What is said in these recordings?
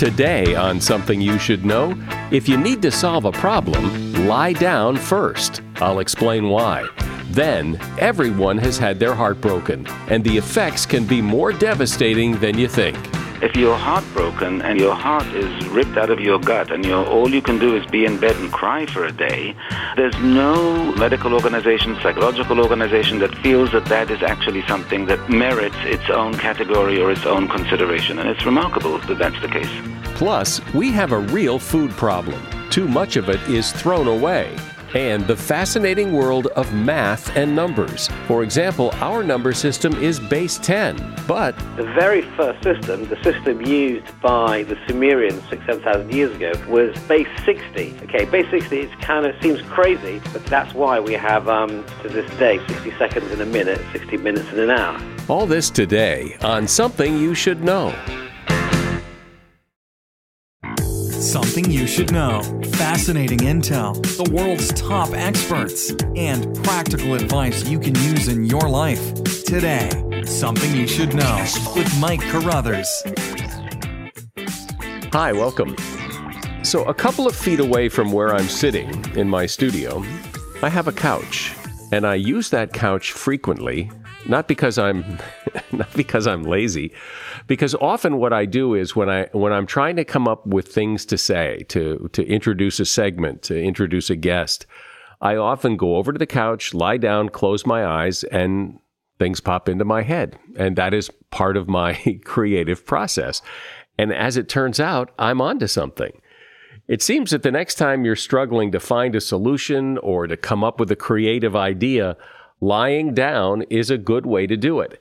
Today on Something You Should Know, if you need to solve a problem, lie down first. I'll explain why. Then, everyone has had their heart broken, and the effects can be more devastating than you think. If you're heartbroken and your heart is ripped out of your gut and all you can do is be in bed and cry for a day, there's no medical organization, psychological organization that feels that is actually something that merits its own category or its own consideration. And it's remarkable that that's the case. Plus, we have a real food problem. Too much of it is thrown away. And the fascinating world of math and numbers. For example, our number system is base 10, but... The very first system, the system used by the Sumerians 6,000 years ago, was base 60. Okay, base 60 is kind of seems crazy, but that's why we have, to this day, 60 seconds in a minute, 60 minutes in an hour. All this today on Something You Should Know. Something you should know. Fascinating intel, the world's top experts, and practical advice you can use in your life. Today, Something You Should Know with Mike Carruthers. Hi, welcome. So a couple of feet away from where I'm sitting in my studio, I have a couch, and I use that couch frequently. Not because I'm lazy, because often what I do is when I'm trying to come up with things to say, to introduce a segment, to introduce a guest, I often go over to the couch, lie down, close my eyes, and things pop into my head. And that is part of my creative process. And as it turns out, I'm onto something. It seems that the next time you're struggling to find a solution or to come up with a creative idea, lying down is a good way to do it.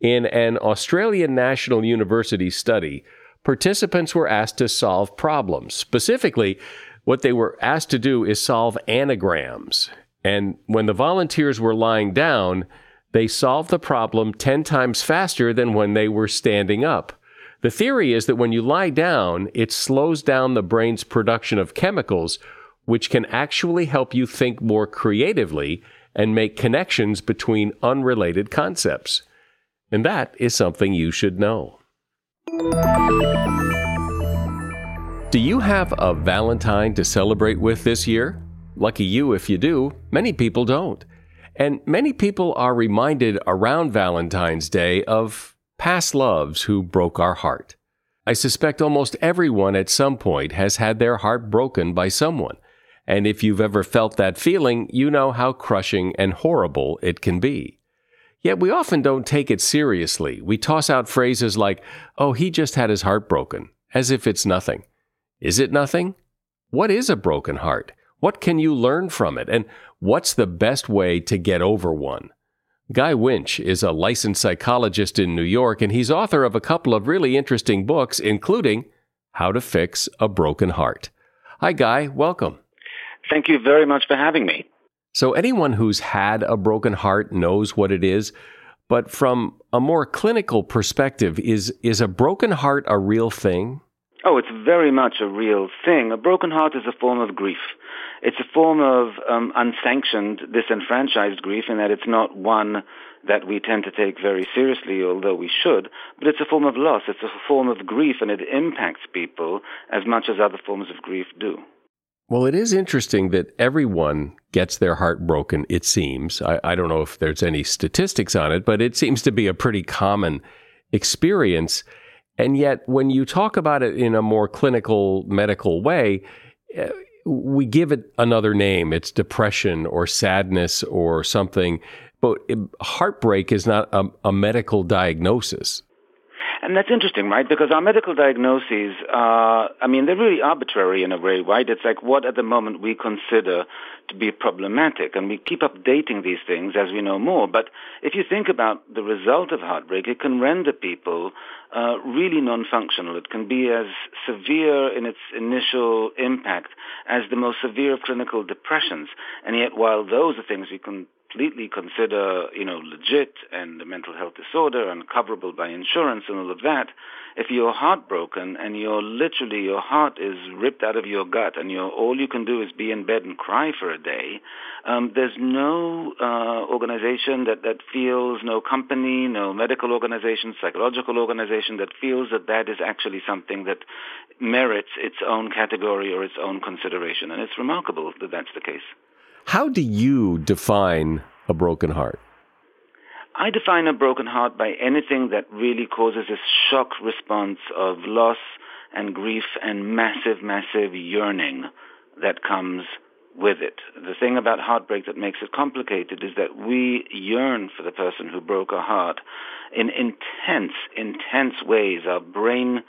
In an Australian National University study, participants were asked to solve problems. Specifically, what they were asked to do is solve anagrams. And when the volunteers were lying down, they solved the problem 10 times faster than when they were standing up. The theory is that when you lie down, it slows down the brain's production of chemicals, which can actually help you think more creatively and make connections between unrelated concepts. And that is something you should know. Do you have a Valentine to celebrate with this year? Lucky you if you do. Many people don't. And many people are reminded around Valentine's Day of past loves who broke our heart. I suspect almost everyone at some point has had their heart broken by someone. And if you've ever felt that feeling, you know how crushing and horrible it can be. Yet we often don't take it seriously. We toss out phrases like, oh, he just had his heart broken, as if it's nothing. Is it nothing? What is a broken heart? What can you learn from it? And what's the best way to get over one? Guy Winch is a licensed psychologist in New York, and he's author of a couple of really interesting books, including How to Fix a Broken Heart. Hi, Guy. Welcome. Thank you very much for having me. So anyone who's had a broken heart knows what it is, but from a more clinical perspective, is a broken heart a real thing? Oh, it's very much a real thing. A broken heart is a form of grief. It's a form of unsanctioned, disenfranchised grief, in that it's not one that we tend to take very seriously, although we should, but it's a form of loss. It's a form of grief, and it impacts people as much as other forms of grief do. Well, it is interesting that everyone gets their heart broken, it seems. I don't know if there's any statistics on it, but it seems to be a pretty common experience. And yet, when you talk about it in a more clinical, medical way, we give it another name. It's depression or sadness or something. But heartbreak is not a medical diagnosis. And that's interesting, right? Because our medical diagnoses are, they're really arbitrary in a way, right? It's like what at the moment we consider to be problematic. And we keep updating these things as we know more. But if you think about the result of heartbreak, it can render people really non-functional. It can be as severe in its initial impact as the most severe of clinical depressions. And yet, while those are things we can completely consider, legit and a mental health disorder and coverable by insurance and all of that, if you're heartbroken and you're literally, your heart is ripped out of your gut and you're, all you can do is be in bed and cry for a day, there's no organization that feels, no company, no medical organization, psychological organization that feels that is actually something that merits its own category or its own consideration. And it's remarkable that that's the case. How do you define a broken heart? I define a broken heart by anything that really causes this shock response of loss and grief and massive, massive yearning that comes with it. The thing about heartbreak that makes it complicated is that we yearn for the person who broke our heart in intense, intense ways. Our brain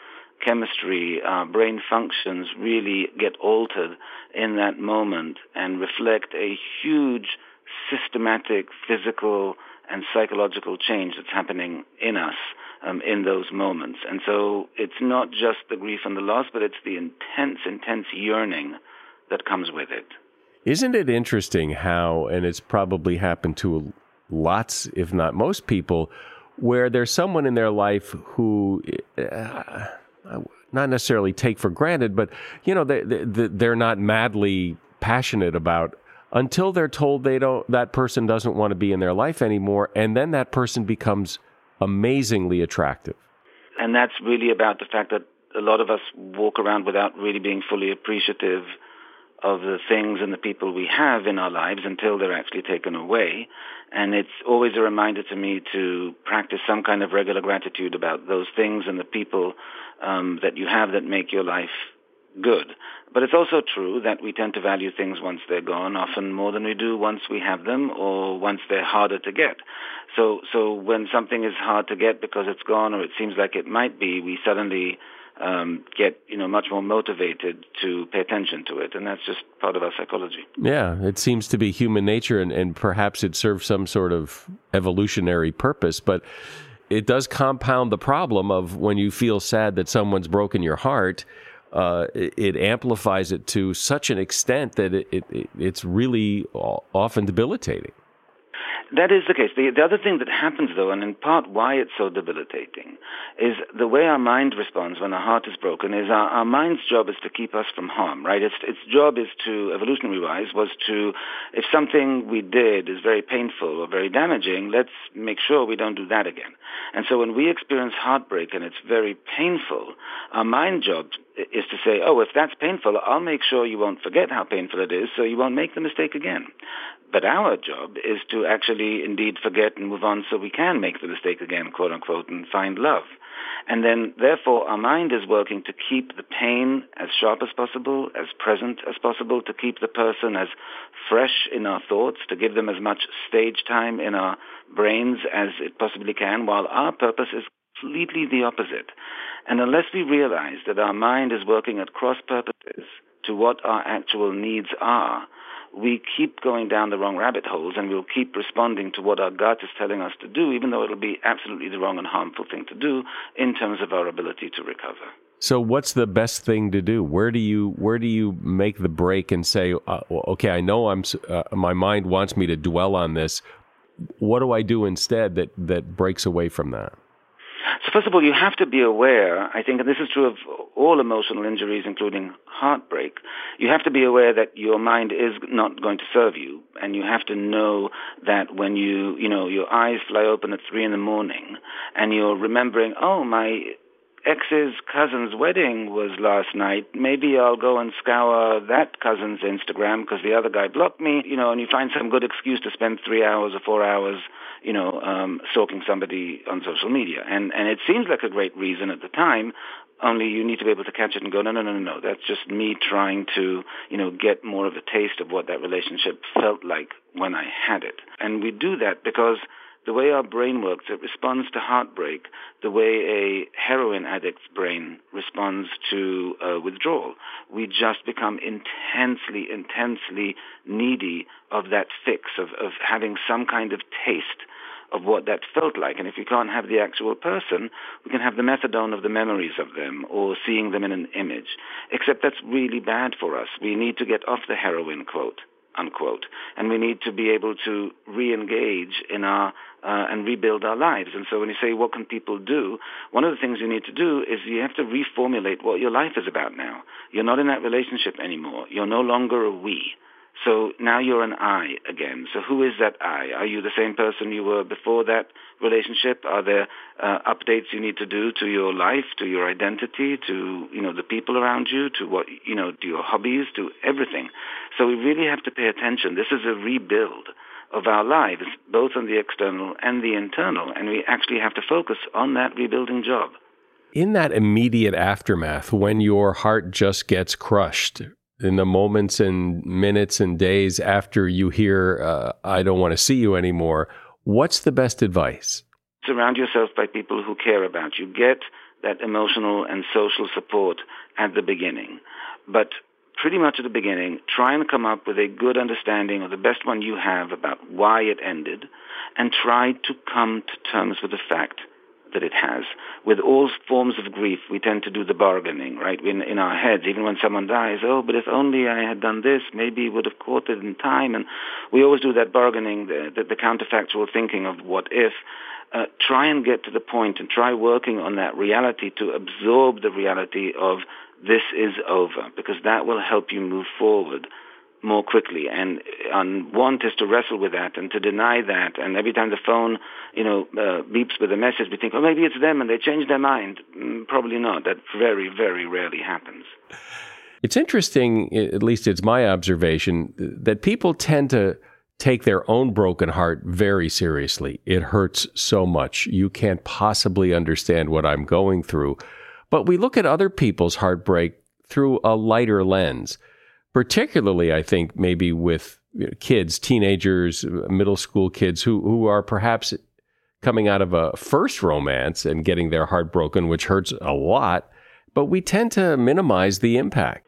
chemistry, brain functions really get altered in that moment and reflect a huge systematic physical and psychological change that's happening in us in those moments. And so it's not just the grief and the loss, but it's the intense, intense yearning that comes with it. Isn't it interesting how, and it's probably happened to lots, if not most people, where there's someone in their life who... not necessarily take for granted, but, they're not madly passionate about until they're told that person doesn't want to be in their life anymore, and then that person becomes amazingly attractive. And that's really about the fact that a lot of us walk around without really being fully appreciative of the things and the people we have in our lives until they're actually taken away. And it's always a reminder to me to practice some kind of regular gratitude about those things and the people that you have that make your life good. But it's also true that we tend to value things once they're gone, often more than we do once we have them or once they're harder to get. So when something is hard to get because it's gone or it seems like it might be, we suddenly get much more motivated to pay attention to it. And that's just part of our psychology. Yeah, it seems to be human nature, and perhaps it serves some sort of evolutionary purpose. But it does compound the problem of when you feel sad that someone's broken your heart, it amplifies it to such an extent that it's really often debilitating. That is the case. The other thing that happens, though, and in part why it's so debilitating, is the way our mind responds when our heart is broken is our mind's job is to keep us from harm, right? Its job is to, evolutionary-wise, was to, if something we did is very painful or very damaging, let's make sure we don't do that again. And so when we experience heartbreak and it's very painful, our mind job is to say, oh, if that's painful, I'll make sure you won't forget how painful it is so you won't make the mistake again. But our job is to actually indeed forget and move on so we can make the mistake again, quote unquote, and find love. And then, therefore, our mind is working to keep the pain as sharp as possible, as present as possible, to keep the person as fresh in our thoughts, to give them as much stage time in our brains as it possibly can, while our purpose is completely the opposite. And unless we realize that our mind is working at cross purposes to what our actual needs are, we keep going down the wrong rabbit holes, and we'll keep responding to what our gut is telling us to do, even though it'll be absolutely the wrong and harmful thing to do in terms of our ability to recover. So what's the best thing to do? Where do you make the break and say, okay, I know my mind wants me to dwell on this. What do I do instead that breaks away from that? So first of all, you have to be aware, I think, and this is true of all emotional injuries, including heartbreak, you have to be aware that your mind is not going to serve you. And you have to know that when your eyes fly open at 3 a.m. and you're remembering, oh, my ex's cousin's wedding was last night, maybe I'll go and scour that cousin's Instagram because the other guy blocked me, and you find some good excuse to spend 3 hours or 4 hours, stalking somebody on social media. And it seems like a great reason at the time, only you need to be able to catch it and go, no, that's just me trying to, get more of a taste of what that relationship felt like when I had it. And we do that because the way our brain works, it responds to heartbreak the way a heroin addict's brain responds to withdrawal. We just become intensely, intensely needy of that fix, of having some kind of taste of what that felt like. And if you can't have the actual person, we can have the methadone of the memories of them or seeing them in an image. Except that's really bad for us. We need to get off the heroin quote. unquote. And we need to be able to re-engage in our and rebuild our lives. And so when you say, what can people do? One of the things you need to do is you have to reformulate what your life is about now. You're not in that relationship anymore. You're no longer a we. So now you're an I again. So who is that I? Are you the same person you were before that relationship? Are there updates you need to do to your life, to your identity, to, you know, the people around you, to what, you know, to your hobbies, to everything? So we really have to pay attention. This is a rebuild of our lives, both on the external and the internal, and we actually have to focus on that rebuilding job. In that immediate aftermath, when your heart just gets crushed, in the moments and minutes and days after you hear, I don't want to see you anymore, what's the best advice? Surround yourself by people who care about you. Get that emotional and social support at the beginning. But pretty much at the beginning, try and come up with a good understanding or the best one you have about why it ended, and try to come to terms with the fact that it has. With all forms of grief, we tend to do the bargaining, right? In our heads, even when someone dies, oh, but if only I had done this, maybe it would have caught it in time. And we always do that bargaining, the counterfactual thinking of what if. Try and get to the point and try working on that reality to absorb the reality of this is over, because that will help you move forward more quickly. And want is to wrestle with that and to deny that. And every time the phone, beeps with a message, we think, oh, maybe it's them and they changed their mind. Probably not. That very, very rarely happens. It's interesting, at least it's my observation, that people tend to take their own broken heart very seriously. It hurts so much. You can't possibly understand what I'm going through. But we look at other people's heartbreak through a lighter lens. Particularly, I think, maybe with kids, teenagers, middle school kids who are perhaps coming out of a first romance and getting their heart broken, which hurts a lot, but we tend to minimize the impact.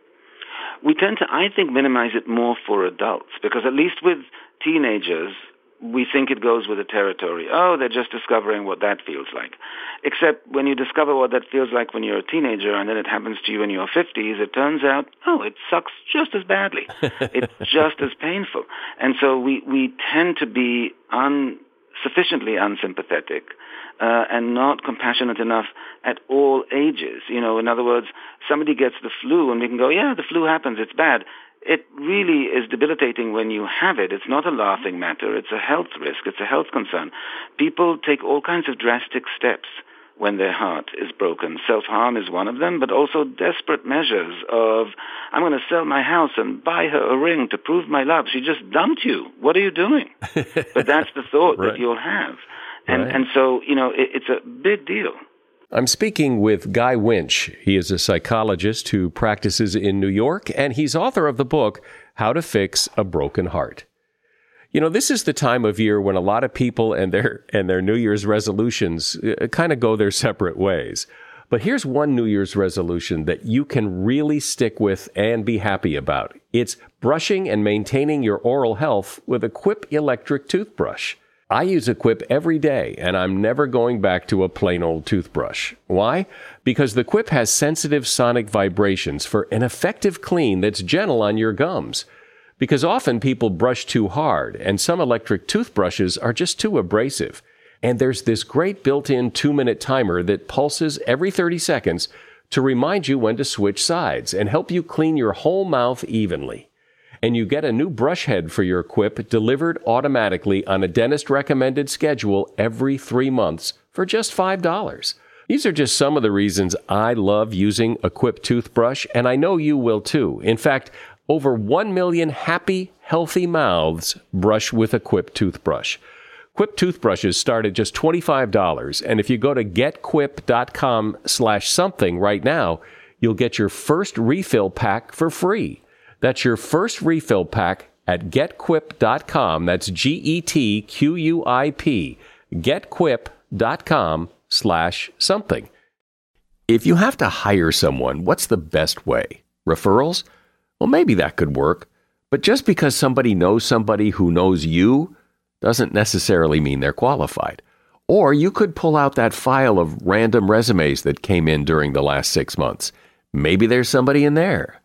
We tend to, I think, minimize it more for adults, because at least with teenagers, we think it goes with the territory. Oh, they're just discovering what that feels like. Except when you discover what that feels like when you're a teenager and then it happens to you in your 50s, it turns out, oh, it sucks just as badly. It's just as painful. And so we tend to be sufficiently unsympathetic and not compassionate enough at all ages. You know, in other words, somebody gets the flu and we can go, yeah, the flu happens, it's bad. It really is debilitating when you have it. It's not a laughing matter. It's a health risk. It's a health concern. People take all kinds of drastic steps when their heart is broken. Self-harm is one of them, but also desperate measures of, I'm going to sell my house and buy her a ring to prove my love. She just dumped you. What are you doing? But that's the thought right. that you'll have. And, right. and so, it's a big deal. I'm speaking with Guy Winch. He is a psychologist who practices in New York, and he's author of the book, How to Fix a Broken Heart. You know, this is the time of year when a lot of people and their New Year's resolutions kind of go their separate ways. But here's one New Year's resolution that you can really stick with and be happy about. It's brushing and maintaining your oral health with a Quip electric toothbrush. I use a Quip every day, and I'm never going back to a plain old toothbrush. Why? Because the Quip has sensitive sonic vibrations for an effective clean that's gentle on your gums. Because often people brush too hard, and some electric toothbrushes are just too abrasive. And there's this great built-in 2-minute timer that pulses every 30 seconds to remind you when to switch sides and help you clean your whole mouth evenly. And you get a new brush head for your Quip delivered automatically on a dentist-recommended schedule every 3 months for just $5. These are just some of the reasons I love using a Quip toothbrush, and I know you will too. In fact, over 1 million happy, healthy mouths brush with a Quip toothbrush. Quip toothbrushes start at just $25, and if you go to GetQuip.com/something right now, you'll get your first refill pack for free. That's your first refill pack at GetQuip.com. That's GetQuip. GetQuip.com/something. If you have to hire someone, what's the best way? Referrals? Well, maybe that could work. But just because somebody knows somebody who knows you doesn't necessarily mean they're qualified. Or you could pull out that file of random resumes that came in during the last 6 months. Maybe there's somebody in there.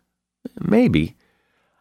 Maybe.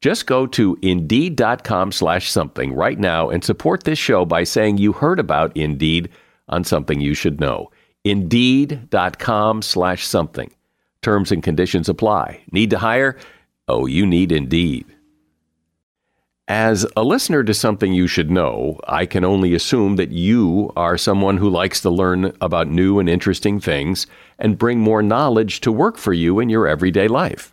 Just go to Indeed.com/something right now and support this show by saying you heard about Indeed on Something You Should Know. Indeed.com/something. Terms and conditions apply. Need to hire? Oh, you need Indeed. As a listener to Something You Should Know, I can only assume that you are someone who likes to learn about new and interesting things and bring more knowledge to work for you in your everyday life.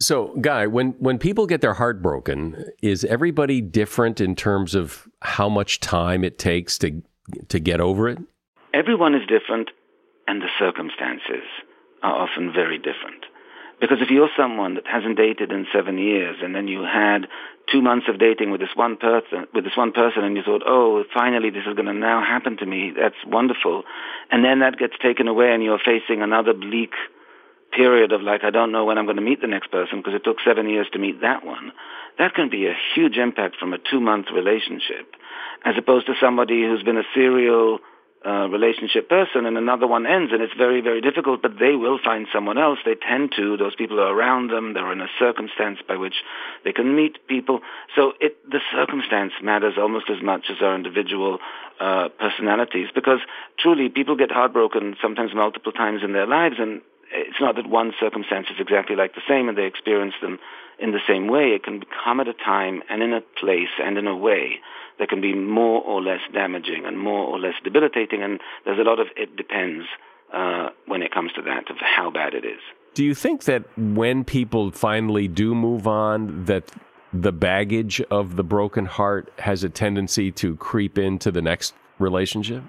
So, Guy, when people get their heart broken, is everybody different in terms of how much time it takes to get over it? Everyone is different, and the circumstances are often very different. Because if you're someone that hasn't dated in 7 years, and then you had 2 months of dating with this one person, and you thought, oh, finally this is going to now happen to me, that's wonderful, and then that gets taken away, and you're facing another bleak period of like, I don't know when I'm going to meet the next person because it took 7 years to meet that one. That can be a huge impact from a 2-month relationship, as opposed to somebody who's been a serial relationship person and another one ends and it's very, very difficult, but they will find someone else. They tend to. Those people are around them. They're in a circumstance by which they can meet people. So the circumstance matters almost as much as our individual personalities, because truly people get heartbroken sometimes multiple times in their lives, and it's not that one circumstance is exactly like the same and they experience them in the same way. It can come at a time and in a place and in a way that can be more or less damaging and more or less debilitating. And there's a lot of it depends when it comes to that, of how bad it is. Do you think that when people finally do move on, that the baggage of the broken heart has a tendency to creep into the next relationship?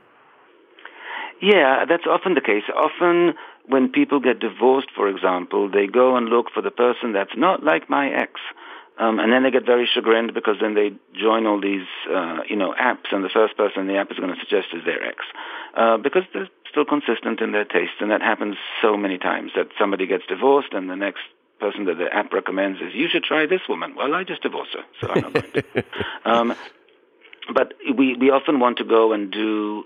Yeah, that's often the case. Often when people get divorced, for example, they go and look for the person that's not like my ex. And then they get very chagrined because then they join all these, apps, and the first person the app is going to suggest is their ex. Because they're still consistent in their tastes, and that happens so many times that somebody gets divorced and the next person that the app recommends is, you should try this woman. Well, I just divorced her, so I'm not going to. But we often want to go and do,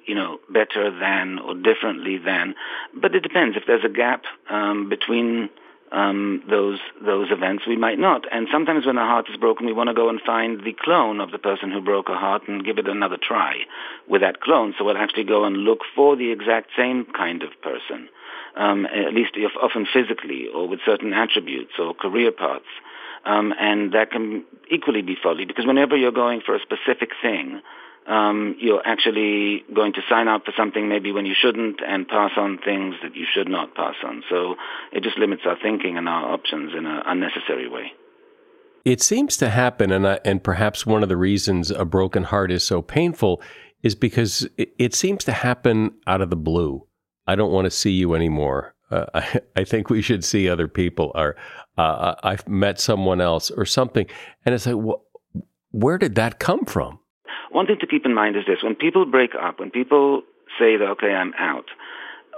better than or differently than. But it depends. If there's a gap between those events, we might not. And sometimes when our heart is broken, we want to go and find the clone of the person who broke our heart and give it another try with that clone. So we'll actually go and look for the exact same kind of person, at least if often physically or with certain attributes or career paths. And that can equally be folly, because whenever you're going for a specific thing, you're actually going to sign up for something maybe when you shouldn't and pass on things that you should not pass on. So it just limits our thinking and our options in an unnecessary way. It seems to happen, and perhaps one of the reasons a broken heart is so painful is because it seems to happen out of the blue. I don't want to see you anymore. I think we should see other people, or I've met someone else or something. And it's like, well, Where did that come from? One thing to keep in mind is this. When people break up, when people say that, okay, I'm out,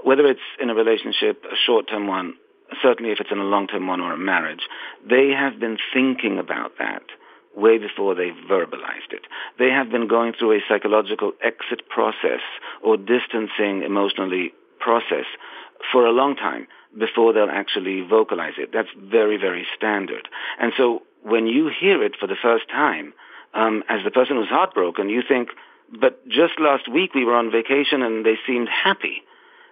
whether it's in a relationship, a short-term one, certainly if it's in a long-term one or a marriage, they have been thinking about that way before they verbalized it. They have been going through a psychological exit process or distancing emotionally process for a long time before they'll actually vocalize it. That's very, very standard. And so when you hear it for the first time, as the person who's heartbroken, you think, but just last week we were on vacation and they seemed happy.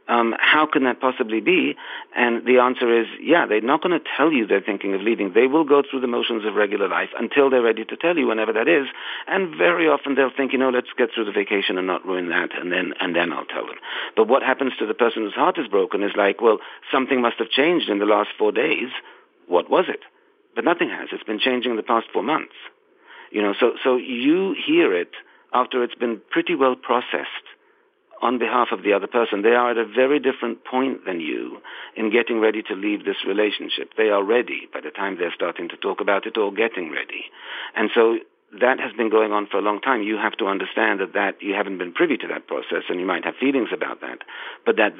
How can that possibly be? And the answer is, yeah, they're not going to tell you they're thinking of leaving. They will go through the motions of regular life until they're ready to tell you, whenever that is. And very often they'll think, you know, let's get through the vacation and not ruin that, and then I'll tell them. But what happens to the person whose heart is broken is like, well, something must have changed in the last 4 days. What was it? But nothing has. It's been changing in the past 4 months. You know, so you hear it after it's been pretty well processed on behalf of the other person. They are at a very different point than you in getting ready to leave this relationship. They are ready by the time they're starting to talk about it or getting ready. And so that has been going on for a long time. You have to understand that you haven't been privy to that process, and you might have feelings about that, but that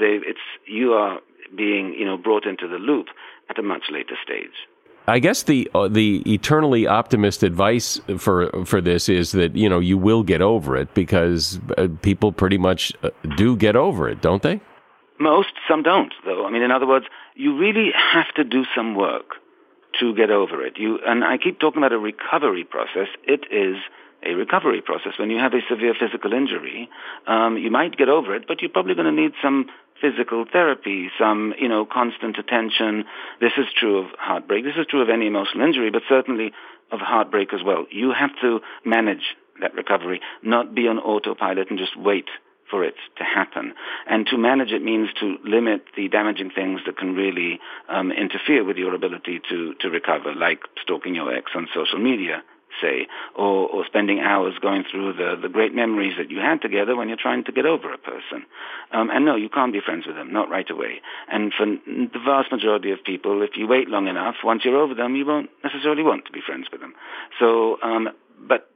you are being, you know, brought into the loop at a much later stage. I guess the eternally optimist advice for this is that, you know, you will get over it, because people pretty much do get over it, don't they? Most, some don't, though. I mean, in other words, you really have to do some work to get over it. And I keep talking about a recovery process. It is a recovery process. When you have a severe physical injury, you might get over it, but you're probably going to need some physical therapy, some, you know, constant attention. This is true of heartbreak. This is true of any emotional injury, but certainly of heartbreak as well. You have to manage that recovery, not be on autopilot and just wait for it to happen. And to manage it means to limit the damaging things that can really interfere with your ability to recover, like stalking your ex on social media, say, or spending hours going through the great memories that you had together when you're trying to get over a person. And no, you can't be friends with them, not right away. And for the vast majority of people, if you wait long enough, once you're over them, you won't necessarily want to be friends with them. So, but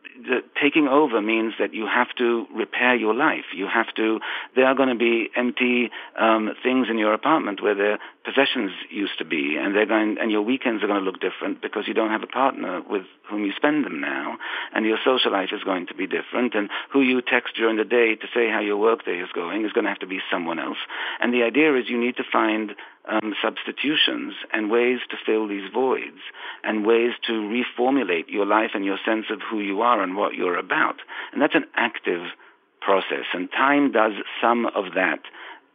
taking over means that you have to repair your life. You have to, there are going to be empty things in your apartment where the possessions used to be, and your weekends are going to look different because you don't have a partner with whom you spend them now, and your social life is going to be different, and who you text during the day to say how your work day is going to have to be someone else. And the idea is you need to find substitutions and ways to fill these voids and ways to reformulate your life and your sense of who you are and what you're about. And that's an active process, and time does some of that,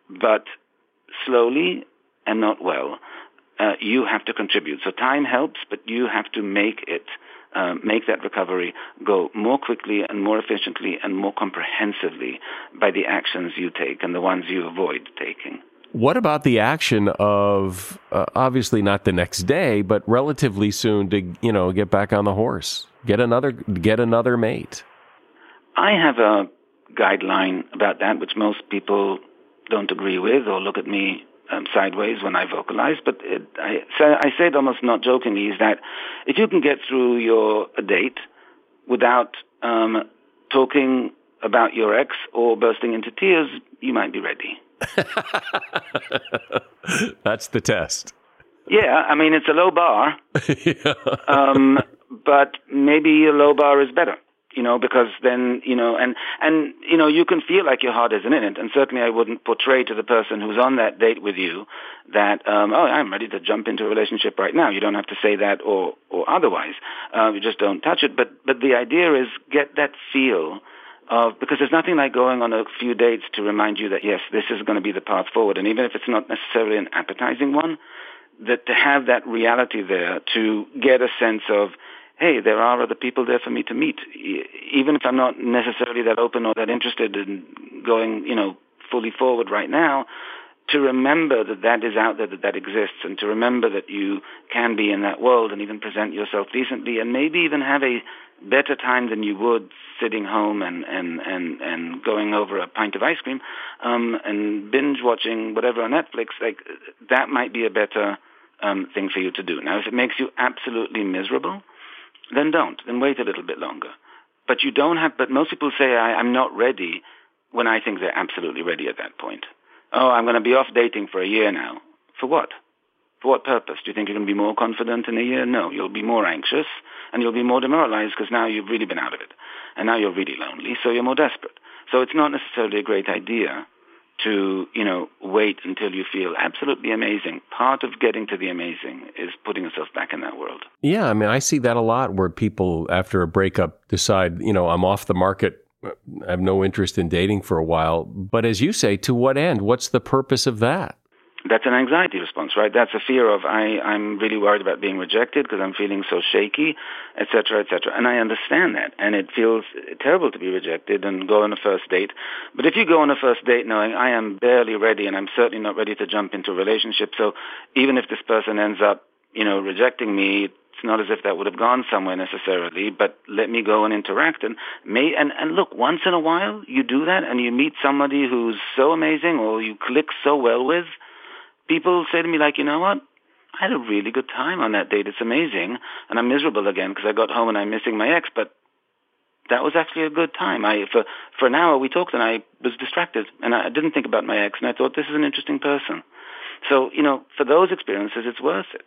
but slowly and not well. You have to contribute. So time helps, but you have to make that recovery go more quickly and more efficiently and more comprehensively by the actions you take and the ones you avoid taking. What about the action of, obviously not the next day, but relatively soon to, you know, get back on the horse, get another mate? I have a guideline about that, which most people don't agree with or look at me sideways when I vocalize, but I say it almost not jokingly, is that if you can get through a date without talking about your ex or bursting into tears, you might be ready. That's the test. Yeah, I mean, it's a low bar. Yeah. But maybe a low bar is better, you know, because then, you know, and you know, you can feel like your heart isn't in it. And certainly I wouldn't portray to the person who's on that date with you that, I'm ready to jump into a relationship right now. You don't have to say that or otherwise. You just don't touch it. But the idea is get that feel because there's nothing like going on a few dates to remind you that, yes, this is going to be the path forward. And even if it's not necessarily an appetizing one, that to have that reality there, to get a sense of, hey, there are other people there for me to meet, even if I'm not necessarily that open or that interested in going, you know, fully forward right now, to remember that that is out there, that exists, and to remember that you can be in that world and even present yourself decently and maybe even have a better time than you would sitting home and going over a pint of ice cream and binge watching whatever on Netflix. Like, that might be a better thing for you to do. Now, if it makes you absolutely miserable, then don't. Then wait a little bit longer. But you don't have. But most people say, I'm not ready, when I think they're absolutely ready at that point. Oh, I'm going to be off dating for a year now. For what? For what purpose? Do you think you're going to be more confident in a year? No, you'll be more anxious and you'll be more demoralized because now you've really been out of it. And now you're really lonely, so you're more desperate. So it's not necessarily a great idea to, wait until you feel absolutely amazing. Part of getting to the amazing is putting yourself back in that world. Yeah, I see that a lot where people after a breakup decide, I'm off the market. I have no interest in dating for a while. But as you say, to what end? What's the purpose of that? That's an anxiety response, right? That's a fear of, I'm really worried about being rejected because I'm feeling so shaky, et cetera, et cetera. And I understand that. And it feels terrible to be rejected and go on a first date. But if you go on a first date knowing I am barely ready and I'm certainly not ready to jump into a relationship, so even if this person ends up, rejecting me, it's not as if that would have gone somewhere necessarily, but let me go and interact. And look, once in a while you do that and you meet somebody who's so amazing or you click so well with. People say to me like, you know what? I had a really good time on that date. It's amazing. And I'm miserable again because I got home and I'm missing my ex, but that was actually a good time. For an hour we talked and I was distracted and I didn't think about my ex and I thought this is an interesting person. So, for those experiences, it's worth it.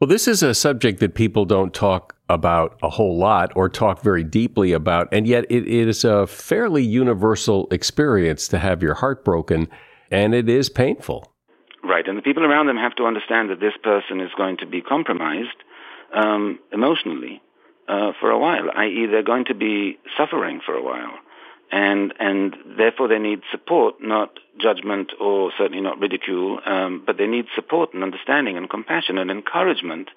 Well, this is a subject that people don't talk about a whole lot or talk very deeply about, and yet it is a fairly universal experience to have your heart broken, and it is painful. Right, and the people around them have to understand that this person is going to be compromised emotionally for a while, i.e. they're going to be suffering for a while, and therefore they need support, not judgment or certainly not ridicule, but they need support and understanding and compassion and encouragement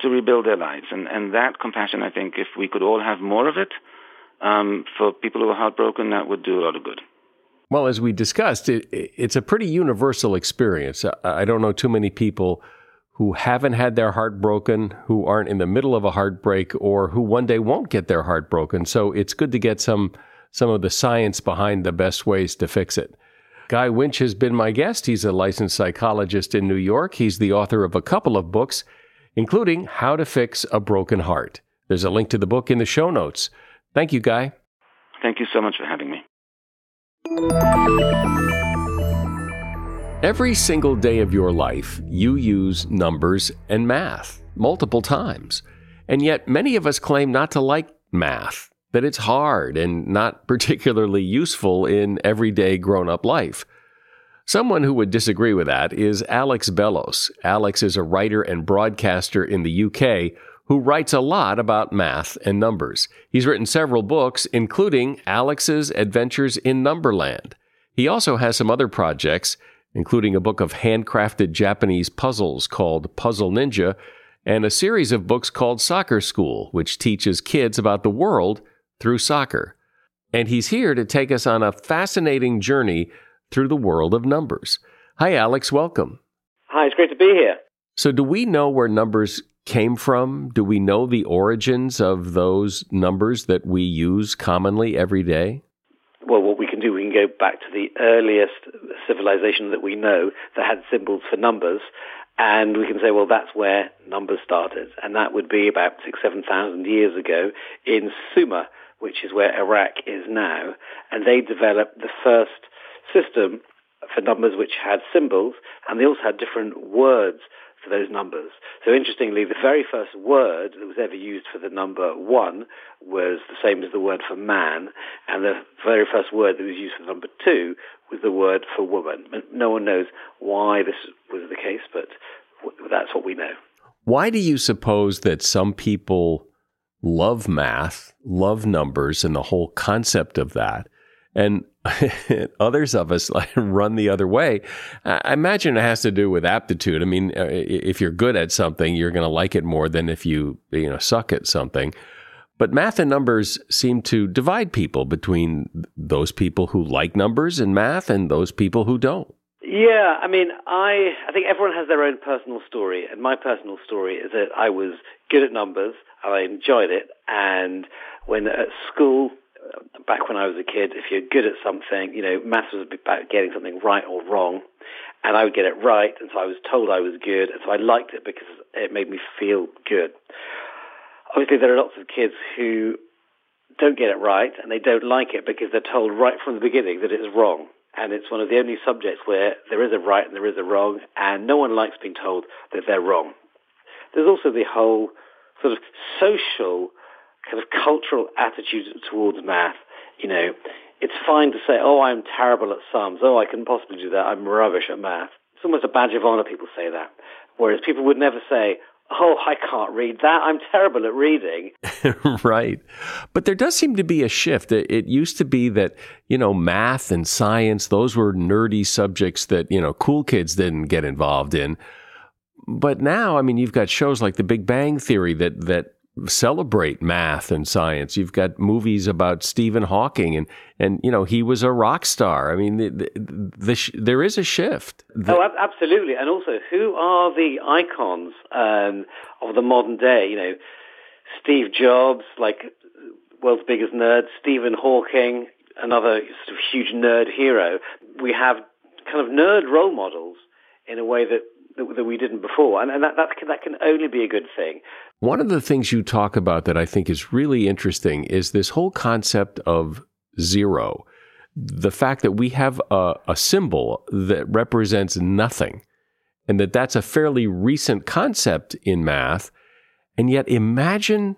to rebuild their lives. And that compassion, I think, if we could all have more of it, for people who are heartbroken, that would do a lot of good. Well, as we discussed, it's a pretty universal experience. I don't know too many people who haven't had their heart broken, who aren't in the middle of a heartbreak, or who one day won't get their heart broken. So it's good to get some of the science behind the best ways to fix it. Guy Winch has been my guest. He's a licensed psychologist in New York. He's the author of a couple of books, including How to Fix a Broken Heart. There's a link to the book in the show notes. Thank you, Guy. Thank you so much for having me. Every single day of your life, you use numbers and math multiple times. And yet many of us claim not to like math, that it's hard and not particularly useful in everyday grown-up life. Someone who would disagree with that is Alex Bellos. Alex is a writer and broadcaster in the UK who writes a lot about math and numbers. He's written several books, including Alex's Adventures in Numberland. He also has some other projects, including a book of handcrafted Japanese puzzles called Puzzle Ninja, and a series of books called Soccer School, which teaches kids about the world through soccer. And he's here to take us on a fascinating journey through the world of numbers. Hi, Alex. Welcome. Hi, it's great to be here. So do we know where numbers came from? Do we know the origins of those numbers that we use commonly every day? Well, what we can do, we can go back to the earliest civilization that we know that had symbols for numbers. And we can say, well, that's where numbers started. And that would be about 6,000-7,000 years ago in Sumer, which is where Iraq is now. And they developed the first system for numbers which had symbols, and they also had different words for those numbers. So interestingly, the very first word that was ever used for the number one was the same as the word for man, and the very first word that was used for the number two was the word for woman. No one knows why this was the case, but that's what we know. Why do you suppose that some people love math, love numbers, and the whole concept of that, and others of us run the other way? I imagine it has to do with aptitude. If you're good at something, you're going to like it more than if you suck at something. But math and numbers seem to divide people between those people who like numbers and math and those people who don't. Yeah, I think everyone has their own personal story. And my personal story is that I was good at numbers and I enjoyed it. And when at school, back when I was a kid, if you're good at something, maths was about getting something right or wrong, and I would get it right, and so I was told I was good, and so I liked it because it made me feel good. Obviously, there are lots of kids who don't get it right and they don't like it because they're told right from the beginning that it's wrong. And it's one of the only subjects where there is a right and there is a wrong, and no one likes being told that they're wrong. There's also the whole sort of social, kind of cultural attitude towards math. You know, it's fine to say, oh, I'm terrible at sums. Oh, I couldn't possibly do that. I'm rubbish at math. It's almost a badge of honor people say that. Whereas people would never say, oh, I can't read that. I'm terrible at reading. Right. But there does seem to be a shift. It used to be that, you know, math and science, those were nerdy subjects that, you know, cool kids didn't get involved in. But now, I mean, you've got shows like The Big Bang Theory that celebrate math and science. You've got movies about Stephen Hawking and you know, he was a rock star. I mean, there is a shift. Absolutely. And also, who are the icons of the modern day? You know, Steve Jobs, like world's biggest nerd, Stephen Hawking, another sort of huge nerd hero. We have kind of nerd role models in a way that we didn't before. And that can only be a good thing. One of the things you talk about that I think is really interesting is this whole concept of zero. The fact that we have a symbol that represents nothing, and that's a fairly recent concept in math. And yet imagine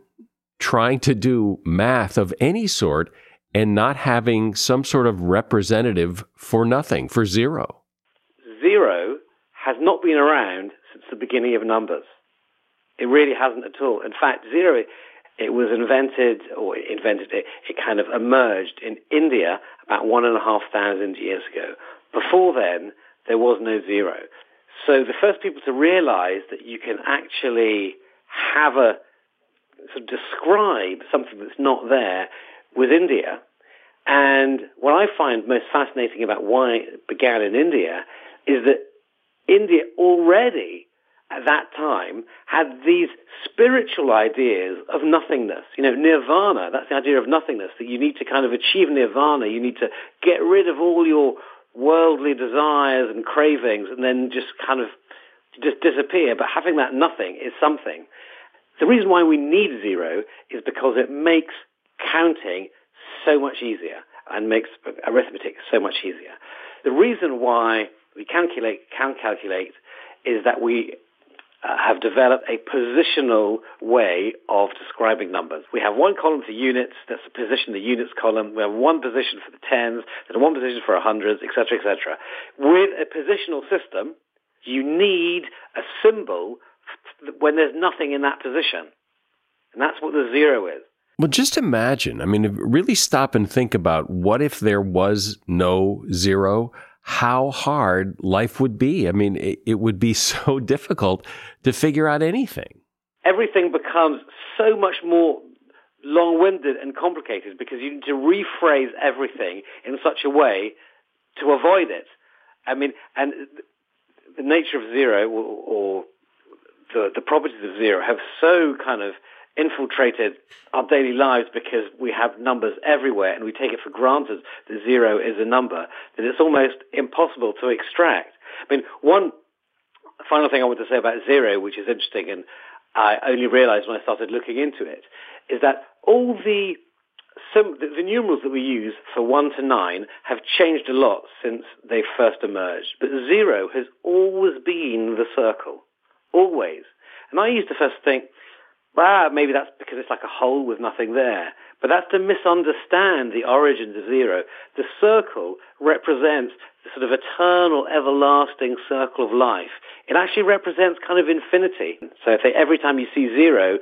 trying to do math of any sort and not having some sort of representative for nothing, for zero. Zero has not been around since the beginning of numbers. It really hasn't at all. In fact, zero, it was it kind of emerged in India about 1,500 years ago. Before then, there was no zero. So the first people to realize that you can actually have a sort of describe something that's not there was India. And what I find most fascinating about why it began in India is that India already at that time had these spiritual ideas of nothingness. You know, nirvana, that's the idea of nothingness, that you need to kind of achieve nirvana. You need to get rid of all your worldly desires and cravings and then just kind of just disappear. But having that nothing is something. The reason why we need zero is because it makes counting so much easier and makes arithmetic so much easier. The reason why we can calculate is that we have developed a positional way of describing numbers. We have one column for units, that's the position, the units column. We have one position for the tens, then one position for 100s, et cetera, et cetera. With a positional system, you need a symbol when there's nothing in that position. And that's what the zero is. Well, just imagine, I mean, really stop and think about what if there was no zero? How hard life would be. I mean, it would be so difficult to figure out anything. Everything becomes so much more long-winded and complicated because you need to rephrase everything in such a way to avoid it. I mean, and the nature of zero or the properties of zero have so kind of infiltrated our daily lives because we have numbers everywhere and we take it for granted that zero is a number, that it's almost impossible to extract. I mean, one final thing I want to say about zero, which is interesting, and I only realized when I started looking into it, is that all the numerals that we use for 1 to 9 have changed a lot since they first emerged. But zero has always been the circle, always. And I used to first think, well, maybe that's because it's like a hole with nothing there. But that's to misunderstand the origins of zero. The circle represents the sort of eternal, everlasting circle of life. It actually represents kind of infinity. So if every time you see zero,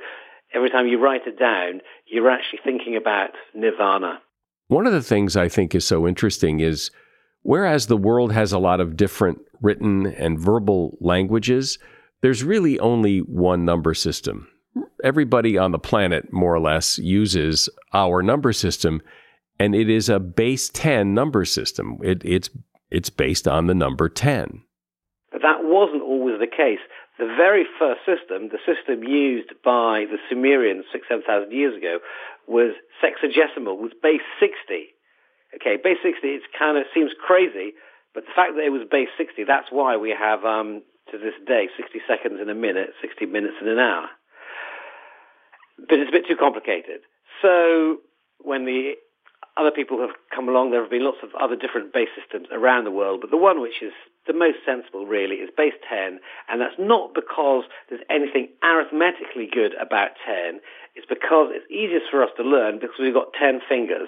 every time you write it down, you're actually thinking about nirvana. One of the things I think is so interesting is, whereas the world has a lot of different written and verbal languages, there's really only one number system. Everybody on the planet, more or less, uses our number system, and it is a base 10 number system. It's based on the number 10. But that wasn't always the case. The very first system, the system used by the Sumerians 6,000 years ago, was sexagesimal, was base 60. Okay, base 60, it kind of seems crazy, but the fact that it was base 60, that's why we have, to this day, 60 seconds in a minute, 60 minutes in an hour. but it's a bit too complicated. So when the other people have come along, there have been lots of other different base systems around the world, but the one which is the most sensible, really, is base 10, and that's not because there's anything arithmetically good about 10. It's because it's easiest for us to learn because we've got 10 fingers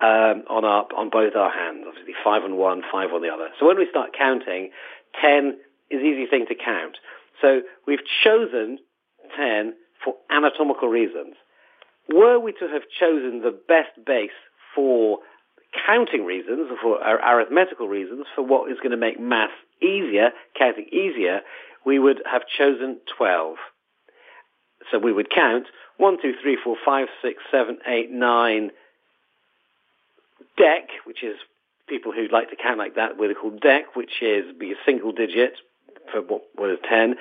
on both our hands, obviously 5 on one, 5 on the other. So when we start counting, 10 is an easy thing to count. So we've chosen 10 for anatomical reasons. Were we to have chosen the best base for counting reasons, for arithmetical reasons, for what is going to make math easier, counting easier, we would have chosen 12. So we would count 1, 2, 3, 4, 5, 6, 7, 8, 9, DEC, which is people who like to count like that, they're called DEC, which is a single digit for what is 10,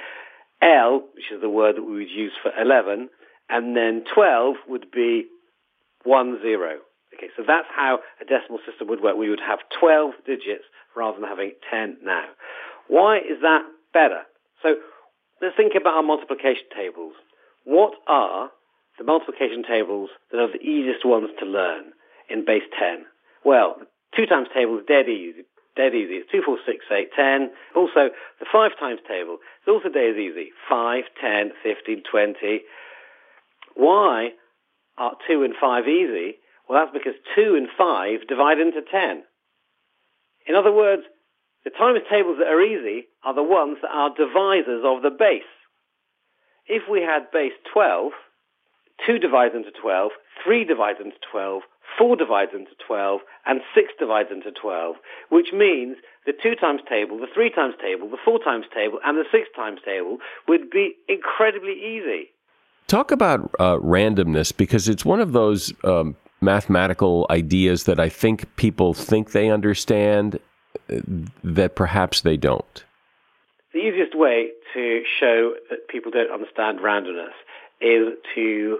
L, which is the word that we would use for 11, and then 12 would be 10. Okay, so that's how a decimal system would work. We would have 12 digits rather than having 10 now. Why is that better? So let's think about our multiplication tables. What are the multiplication tables that are the easiest ones to learn in base 10? Well, the 2 times table is dead easy. It's 2, 4, 6, 8, 10. Also, the 5 times table is also dead easy. 5, 10, 15, 20. Why are 2 and 5 easy? Well, that's because 2 and 5 divide into 10. In other words, the times tables that are easy are the ones that are divisors of the base. If we had base 12, 2 divides into 12, 3 divides into 12, 4 divides into 12, and 6 divides into 12, which means the 2 times table, the 3 times table, the 4 times table, and the 6 times table would be incredibly easy. Talk about randomness, because it's one of those mathematical ideas that I think people think they understand that perhaps they don't. The easiest way to show that people don't understand randomness is to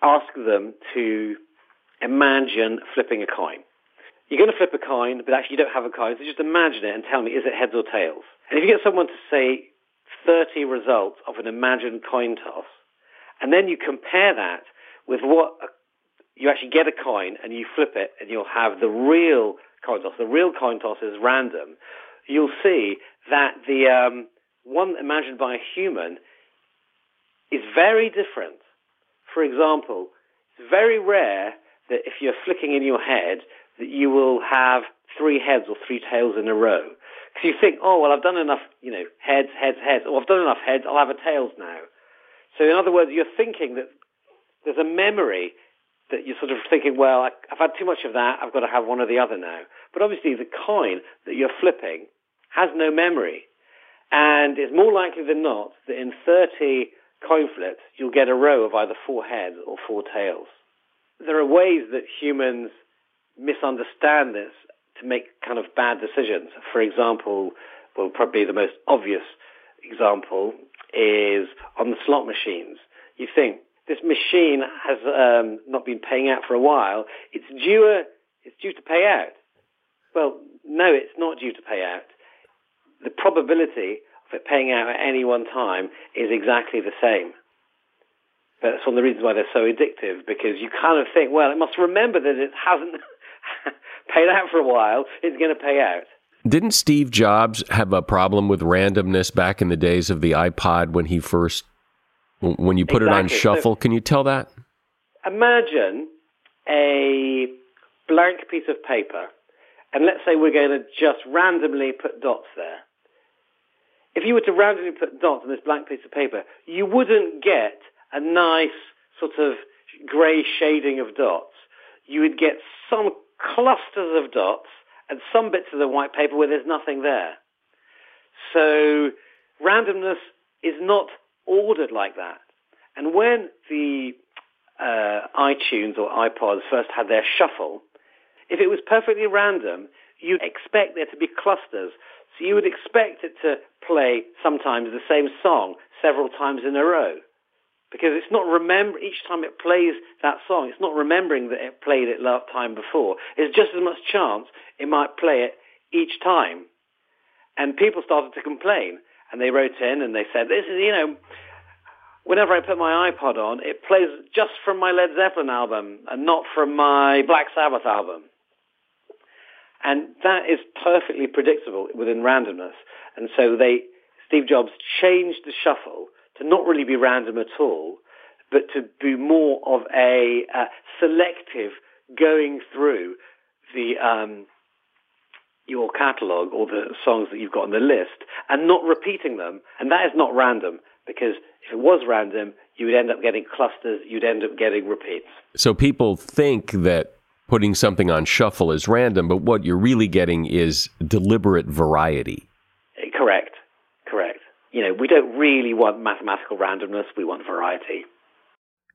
ask them to imagine flipping a coin. You're going to flip a coin, but actually you don't have a coin, so just imagine it and tell me, is it heads or tails? And if you get someone to say 30 results of an imagined coin toss, and then you compare that with what you actually get a coin and you flip it and you'll have the real coin toss. The real coin toss is random. You'll see that the one imagined by a human is very different. For example, it's very rare that if you're flicking in your head that you will have 3 heads or 3 tails in a row. Because you think, oh, well, I've done enough, heads. Oh, I've done enough heads, I'll have a tails now. So in other words, you're thinking that there's a memory that you're sort of thinking, well, I've had too much of that, I've got to have one or the other now. But obviously the coin that you're flipping has no memory. And it's more likely than not that in 30 coin flips, you'll get a row of either 4 heads or 4 tails. There are ways that humans misunderstand this to make kind of bad decisions. For example, well, probably the most obvious example is on the slot machines. You think, this machine has not been paying out for a while. It's due to pay out. Well, no, it's not due to pay out. The probability of it paying out at any one time is exactly the same. But that's one of the reasons why they're so addictive, because you kind of think, well, it must remember that it hasn't paid out for a while. It's going to pay out. Didn't Steve Jobs have a problem with randomness back in the days of the iPod when he first... When you put it on shuffle, so, can you tell that? Imagine a blank piece of paper, and let's say we're going to just randomly put dots there. If you were to randomly put dots on this blank piece of paper, you wouldn't get a nice sort of grey shading of dots. You would get some clusters of dots and some bits of the white paper where there's nothing there. So randomness is not ordered like that. And when the iTunes or iPods first had their shuffle, if it was perfectly random, you'd expect there to be clusters. So you would expect it to play sometimes the same song several times in a row. Because it's not remembering, each time it plays that song, it's not remembering that it played it last time before. There's just as much chance it might play it each time. And people started to complain. And they wrote in and they said, this is, whenever I put my iPod on, it plays just from my Led Zeppelin album and not from my Black Sabbath album. And that is perfectly predictable within randomness. And so Steve Jobs changed the shuffle to not really be random at all, but to be more of a selective going through the your catalogue or the songs that you've got on the list and not repeating them. And that is not random, because if it was random, you would end up getting clusters, you'd end up getting repeats. So people think that putting something on shuffle is random, but what you're really getting is deliberate variety. Correct. You know, we don't really want mathematical randomness, we want variety.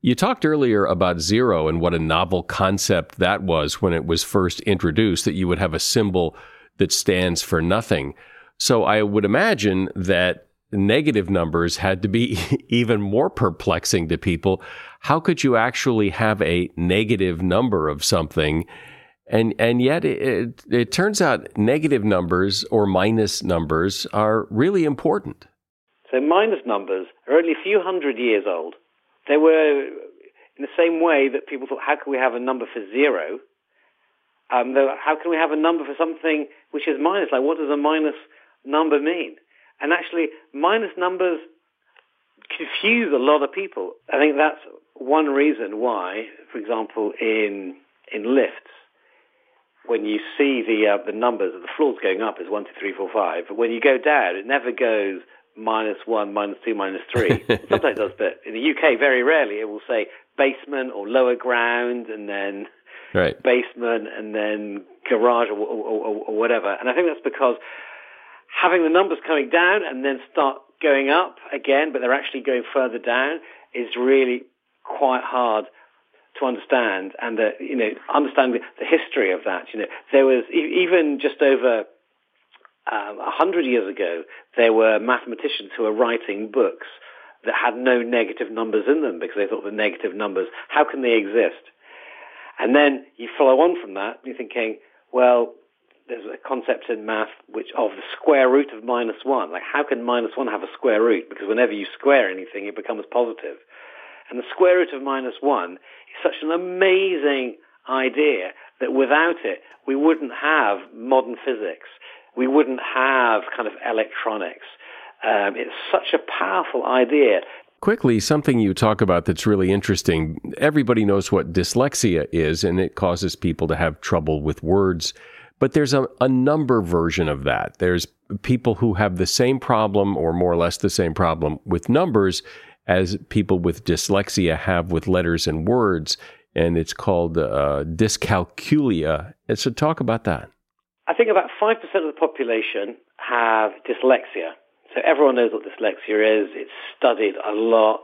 You talked earlier about zero and what a novel concept that was when it was first introduced, that you would have a symbol that stands for nothing. So I would imagine that negative numbers had to be even more perplexing to people. How could you actually have a negative number of something? And yet it turns out negative numbers or minus numbers are really important. So minus numbers are only a few hundred years old. They were in the same way that people thought, how can we have a number for zero? How can we have a number for something which is minus? Like, what does a minus number mean? And actually, minus numbers confuse a lot of people. I think that's one reason why, for example, in lifts, when you see the numbers of the floors going up is 1, 2, 3, 4, 5, but when you go down, it never goes minus 1, minus 2, minus 3. Sometimes it does, but in the UK, very rarely, it will say basement or lower ground and then basement and then garage or whatever. And I think that's because having the numbers coming down and then start going up again, but they're actually going further down, is really quite hard to understand. And, understanding the history of that, there was even just over 100 years ago, there were mathematicians who were writing books that had no negative numbers in them because they thought the negative numbers, how can they exist? And then you follow on from that, you're thinking, well, there's a concept in math which of the square root of minus one. Like, how can minus one have a square root? Because whenever you square anything, it becomes positive. And the square root of minus one is such an amazing idea that without it, we wouldn't have modern physics. We wouldn't have kind of electronics. It's such a powerful idea. Quickly, something you talk about that's really interesting. Everybody knows what dyslexia is, and it causes people to have trouble with words. But there's a number version of that. There's people who have the same problem or more or less the same problem with numbers as people with dyslexia have with letters and words, and it's called dyscalculia. And so talk about that. I think about 5% of the population have dyslexia. So everyone knows what dyslexia is. It's studied a lot.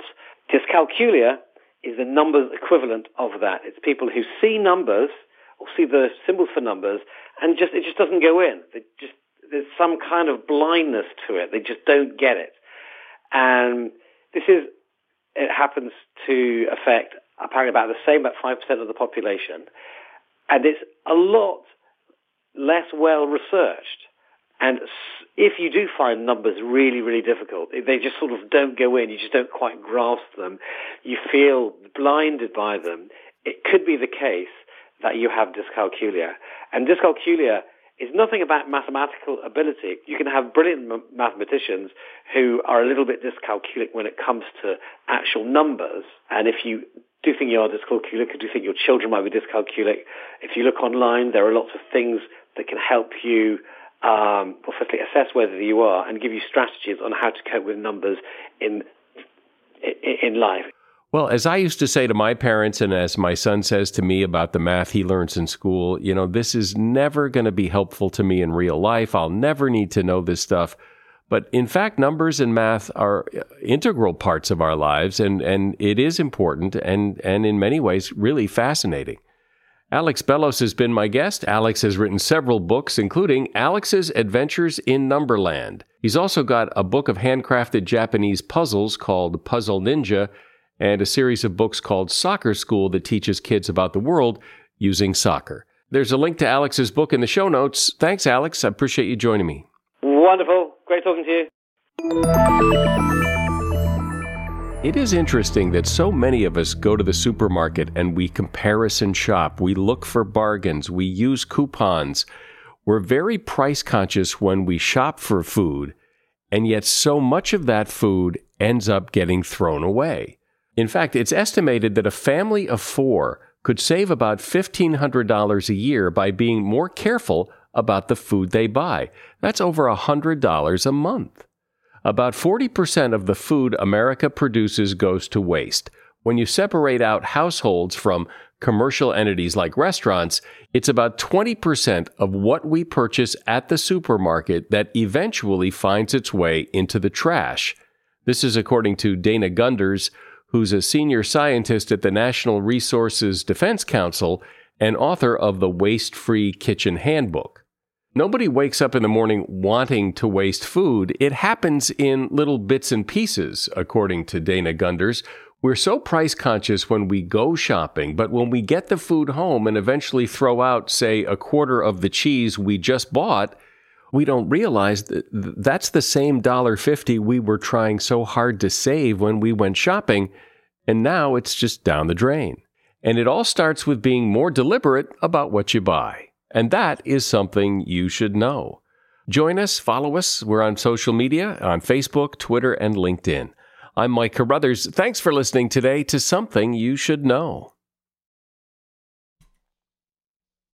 Dyscalculia is the numbers equivalent of that. It's people who see numbers or see the symbols for numbers, and it just doesn't go in. There's some kind of blindness to it. They just don't get it. And it happens to affect apparently about 5% of the population. And it's a lot less well-researched. And if you do find numbers really, really difficult, they just sort of don't go in. You just don't quite grasp them. You feel blinded by them. It could be the case that you have dyscalculia. And dyscalculia is nothing about mathematical ability. You can have brilliant mathematicians who are a little bit dyscalculic when it comes to actual numbers. And if you do think you are dyscalculic, or do think your children might be dyscalculic, if you look online, there are lots of things that can help you firstly assess whether you are and give you strategies on how to cope with numbers in life. Well, as I used to say to my parents, and as my son says to me about the math he learns in school, this is never going to be helpful to me in real life. I'll never need to know this stuff. But in fact, numbers and math are integral parts of our lives, and it is important and in many ways really fascinating. Alex Bellos has been my guest. Alex has written several books, including Alex's Adventures in Numberland. He's also got a book of handcrafted Japanese puzzles called Puzzle Ninja, and a series of books called Soccer School that teaches kids about the world using soccer. There's a link to Alex's book in the show notes. Thanks, Alex. I appreciate you joining me. Wonderful. Great talking to you. It is interesting that so many of us go to the supermarket and we comparison shop, we look for bargains, we use coupons. We're very price conscious when we shop for food, and yet so much of that food ends up getting thrown away. In fact, it's estimated that a family of four could save about $1,500 a year by being more careful about the food they buy. That's over $100 a month. About 40% of the food America produces goes to waste. When you separate out households from commercial entities like restaurants, it's about 20% of what we purchase at the supermarket that eventually finds its way into the trash. This is according to Dana Gunders, who's a senior scientist at the National Resources Defense Council and author of the Waste-Free Kitchen Handbook. Nobody wakes up in the morning wanting to waste food. It happens in little bits and pieces, according to Dana Gunders. We're so price conscious when we go shopping, but when we get the food home and eventually throw out, say, a quarter of the cheese we just bought, we don't realize that that's the same $1.50 we were trying so hard to save when we went shopping, and now it's just down the drain. And it all starts with being more deliberate about what you buy. And that is something you should know. Join us, follow us. We're on social media, on Facebook, Twitter, and LinkedIn. I'm Mike Carruthers. Thanks for listening today to Something You Should Know.